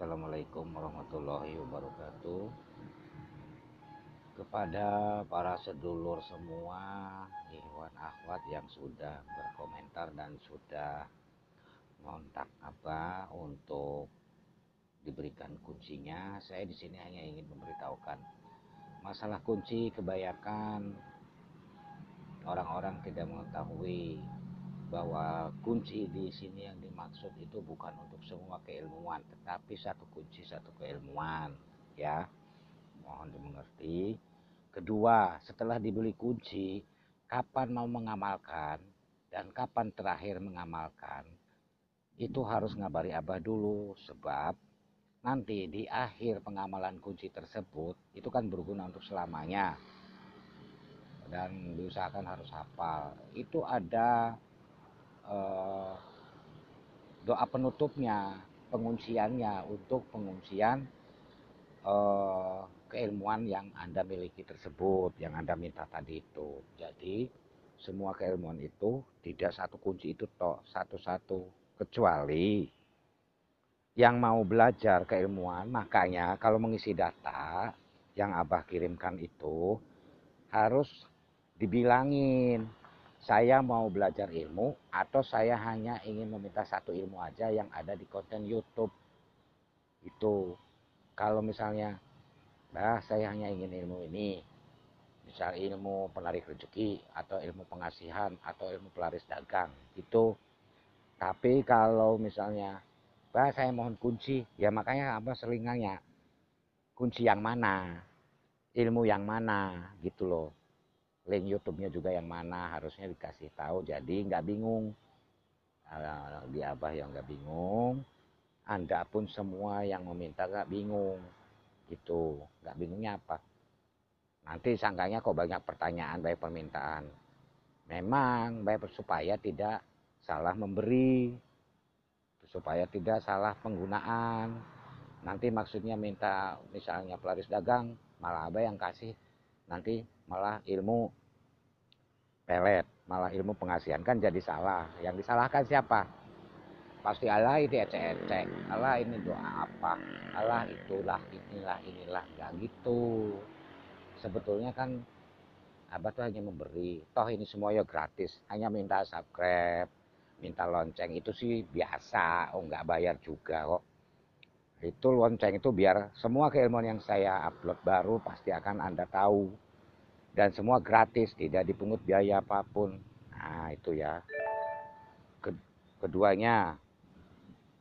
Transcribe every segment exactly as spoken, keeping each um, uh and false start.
Assalamualaikum warahmatullahi wabarakatuh. Kepada para sedulur semua, ikhwan akhwat yang sudah berkomentar dan sudah ngontak apa untuk diberikan kuncinya, saya di sini hanya ingin memberitahukan masalah kunci. Kebanyakan orang-orang tidak mengetahui bahwa kunci di sini yang dimaksud itu bukan untuk semua keilmuan, tetapi satu kunci satu keilmuan, ya, mohon dimengerti. Kedua, setelah dibeli kunci, kapan mau mengamalkan dan kapan terakhir mengamalkan itu harus ngabari abah dulu, sebab nanti di akhir pengamalan kunci tersebut itu kan berguna untuk selamanya, dan diusahakan harus hafal. Itu ada Uh, doa penutupnya, pengunciannya untuk penguncian uh, keilmuan yang Anda miliki tersebut, yang Anda minta tadi itu. Jadi semua keilmuan itu tidak satu kunci itu toh satu-satu, kecuali yang mau belajar keilmuan. Makanya kalau mengisi data yang abah kirimkan itu harus dibilangin, saya mau belajar ilmu atau saya hanya ingin meminta satu ilmu aja yang ada di konten YouTube itu. Kalau misalnya, bah, saya hanya ingin ilmu ini, misal ilmu penarik rezeki atau ilmu pengasihan atau ilmu pelaris dagang itu. Tapi kalau misalnya, bah, saya mohon kunci, ya makanya apa selingannya, kunci yang mana, ilmu yang mana gitu loh. Link YouTube-nya juga yang mana harusnya dikasih tahu, jadi nggak bingung di abah yang nggak bingung, Anda pun semua yang meminta nggak bingung gitu. Nggak bingungnya apa, nanti sangkanya kok banyak pertanyaan banyak permintaan. Memang baik supaya tidak salah memberi, supaya tidak salah penggunaan. Nanti maksudnya minta misalnya pelaris dagang, malah abah yang kasih, nanti malah ilmu pelet, malah ilmu pengasihan, kan jadi salah. Yang disalahkan siapa? Pasti Allah, ini ecek-ecek, Allah ini doa apa, Allah itulah, inilah, inilah. Gak gitu. Sebetulnya kan abah tuh hanya memberi, toh ini semua ya gratis, hanya minta subscribe, minta lonceng, itu sih biasa, oh nggak bayar juga kok. Itu lonceng itu biar semua keilmuan yang saya upload baru pasti akan Anda tahu. Dan semua gratis, tidak dipungut biaya apapun. Nah itu ya. Keduanya,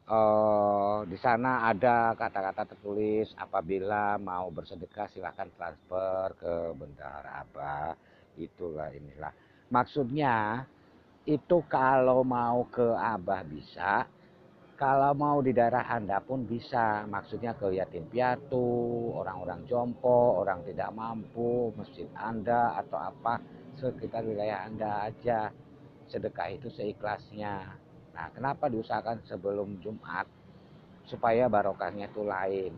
eh, di sana ada kata-kata tertulis, apabila mau bersedekah silahkan transfer ke bendahara abah. Itulah inilah. Maksudnya itu kalau mau ke abah bisa, kalau mau di daerah Anda pun bisa. Maksudnya ke yatim piatu, orang-orang jompo, orang tidak mampu, masjid Anda atau apa, sekitar wilayah Anda aja. Sedekah itu seikhlasnya. Nah, kenapa diusahakan sebelum Jumat? Supaya barokahnya itu lain.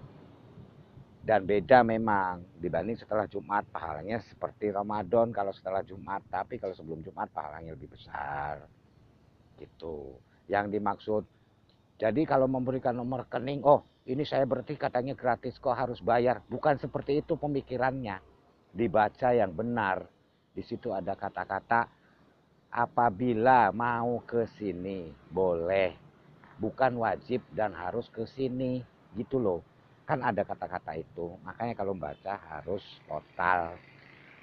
Dan beda memang dibanding setelah Jumat, pahalanya seperti Ramadan kalau setelah Jumat, tapi kalau sebelum Jumat pahalanya lebih besar. Gitu. Yang dimaksud, jadi kalau memberikan nomor rekening, oh ini saya berarti katanya gratis kok harus bayar. Bukan seperti itu pemikirannya. Dibaca yang benar. Di situ ada kata-kata, apabila mau ke sini boleh. Bukan wajib dan harus ke sini. Gitu loh. Kan ada kata-kata itu. Makanya kalau baca harus total.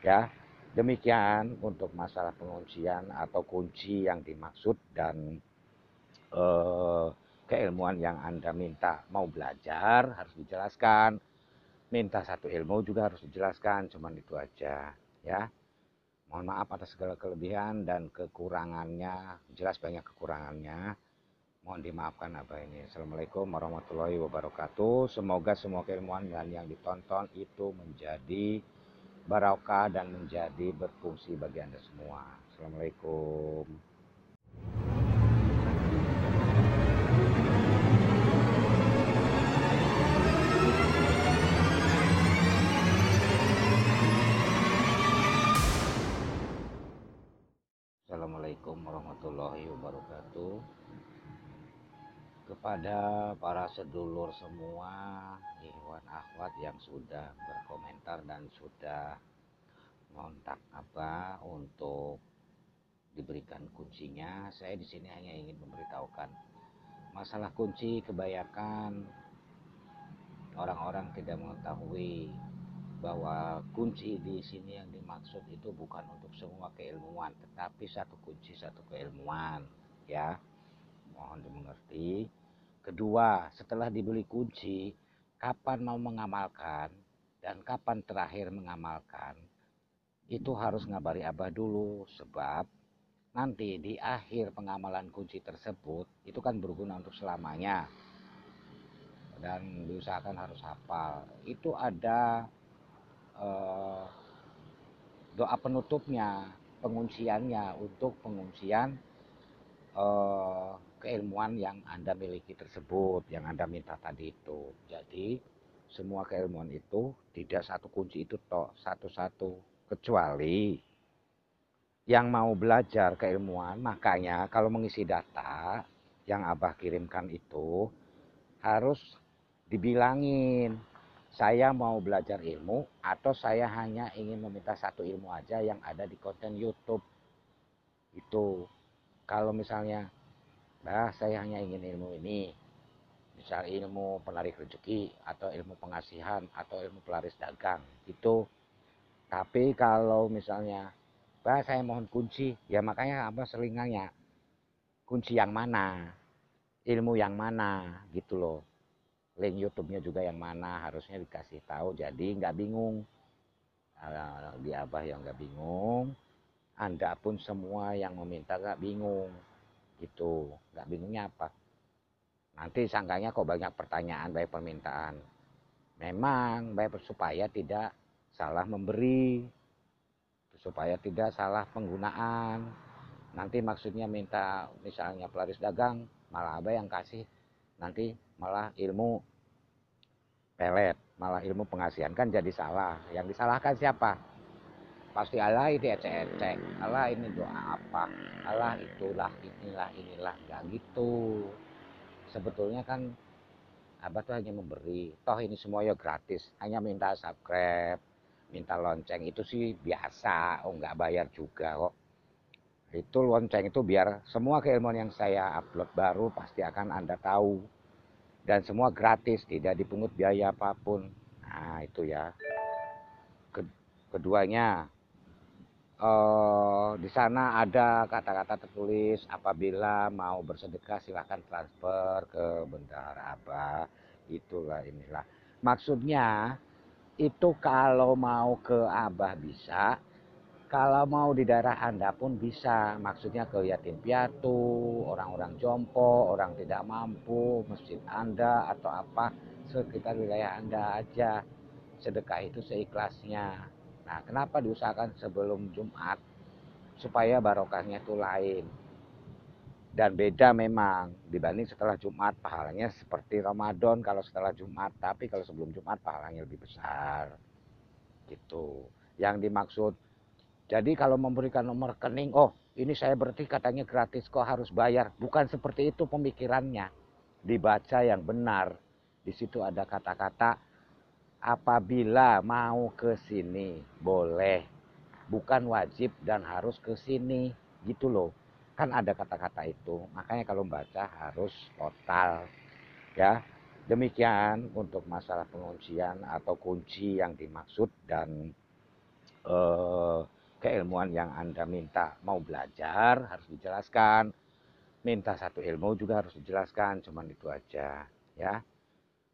Ya. Demikian untuk masalah penguncian atau kunci yang dimaksud dan eh, keilmuan yang Anda minta mau belajar harus dijelaskan, minta satu ilmu juga harus dijelaskan, cuman itu aja ya. Mohon maaf atas segala kelebihan dan kekurangannya, jelas banyak kekurangannya, mohon dimaafkan abah ini. Assalamualaikum warahmatullahi wabarakatuh. Semoga semua keilmuan dan yang ditonton itu menjadi barokah dan menjadi berfungsi bagi Anda semua. Assalamualaikum. Assalamualaikum warahmatullahi wabarakatuh. kepada para sedulur semua Ikhwan Akhwat yang sudah berkomentar dan sudah ngontak Abah untuk diberikan kuncinya. Saya di sini hanya ingin memberitahukan masalah kunci. Kebanyakan orang-orang tidak mengetahui bahwa kunci di sini yang dimaksud itu bukan untuk semua keilmuan, tetapi satu kunci satu keilmuan, ya. Mohon dimengerti. Kedua, setelah dibeli kunci, kapan mau mengamalkan dan kapan terakhir mengamalkan, itu harus ngabari Abah dulu, sebab nanti di akhir pengamalan kunci tersebut itu kan berguna untuk selamanya, dan diusahakan harus hafal. Itu ada eh, doa penutupnya, pengunciannya untuk penguncian eh, keilmuan yang Anda miliki tersebut, yang Anda minta tadi itu. Jadi semua keilmuan itu tidak satu kunci itu toh satu-satu, kecuali yang mau belajar keilmuan. Makanya kalau mengisi data yang Abah kirimkan itu harus dibilangin, saya mau belajar ilmu atau saya hanya ingin meminta satu ilmu aja yang ada di konten YouTube itu. Kalau misalnya, Bah, saya hanya ingin ilmu ini, misal ilmu penarik rezeki atau ilmu pengasihan atau ilmu pelaris dagang itu. Tapi kalau misalnya, Bah, saya mohon kunci, ya makanya apa selingannya, kunci yang mana, ilmu yang mana, gitu loh. Link YouTube-nya juga yang mana, harusnya dikasih tahu, jadi nggak bingung. Di Abah yang nggak bingung, Anda pun semua yang meminta nggak bingung. Gitu, nggak bingungnya apa? Nanti sangkanya kok banyak pertanyaan, banyak permintaan. Memang baik, supaya tidak salah memberi, supaya tidak salah penggunaan. Nanti maksudnya minta misalnya pelaris dagang, malah Abah yang kasih, nanti malah ilmu pelet, malah ilmu pengasihan, kan jadi salah. Yang disalahkan siapa? Pasti Allah itu ecek-ecek, Allah ini doa apa, Allah itulah, inilah, inilah, gak gitu. Sebetulnya kan Abah tuh hanya memberi, toh ini semua ya gratis, hanya minta subscribe, minta lonceng itu sih biasa, oh nggak bayar juga kok. Itu lonceng itu biar semua keilmuan yang saya upload baru pasti akan Anda tahu. Dan semua gratis, tidak dipungut biaya apapun. Nah itu ya. Keduanya, eh, di sana ada kata-kata tertulis, apabila mau bersedekah silahkan transfer ke Bendahara Abah, itulah inilah. Maksudnya itu kalau mau ke Abah bisa, kalau mau di daerah Anda pun bisa. Maksudnya ke yatim piatu, orang-orang jompo, orang tidak mampu, masjid Anda atau apa, sekitar wilayah Anda aja. Sedekah itu seikhlasnya. Nah, kenapa diusahakan sebelum Jumat? Supaya barokahnya itu lain. Dan beda memang dibanding setelah Jumat, pahalanya seperti Ramadan kalau setelah Jumat. Tapi kalau sebelum Jumat pahalanya lebih besar. Gitu. Yang dimaksud, jadi kalau memberikan nomor rekening, oh ini saya berarti katanya gratis kok harus bayar. Bukan seperti itu pemikirannya. Dibaca yang benar. Di situ ada kata-kata, apabila mau ke sini boleh, bukan wajib dan harus ke sini, gitu loh. Kan ada kata-kata itu, makanya kalau membaca harus total, ya. Demikian untuk masalah penguncian atau kunci yang dimaksud dan eh, keilmuan yang Anda minta mau belajar harus dijelaskan. Minta satu ilmu juga harus dijelaskan, cuman itu aja, ya.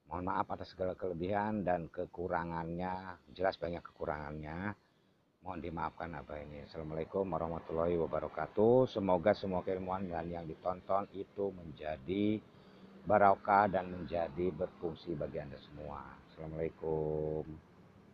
Mohon maaf atas segala kelebihan dan kekurangannya. Jelas banyak kekurangannya. Mohon dimaafkan Abah ini. Assalamualaikum warahmatullahi wabarakatuh. Semoga semua keilmuan dan yang ditonton itu menjadi barokah dan menjadi berfungsi bagi Anda semua. Assalamualaikum.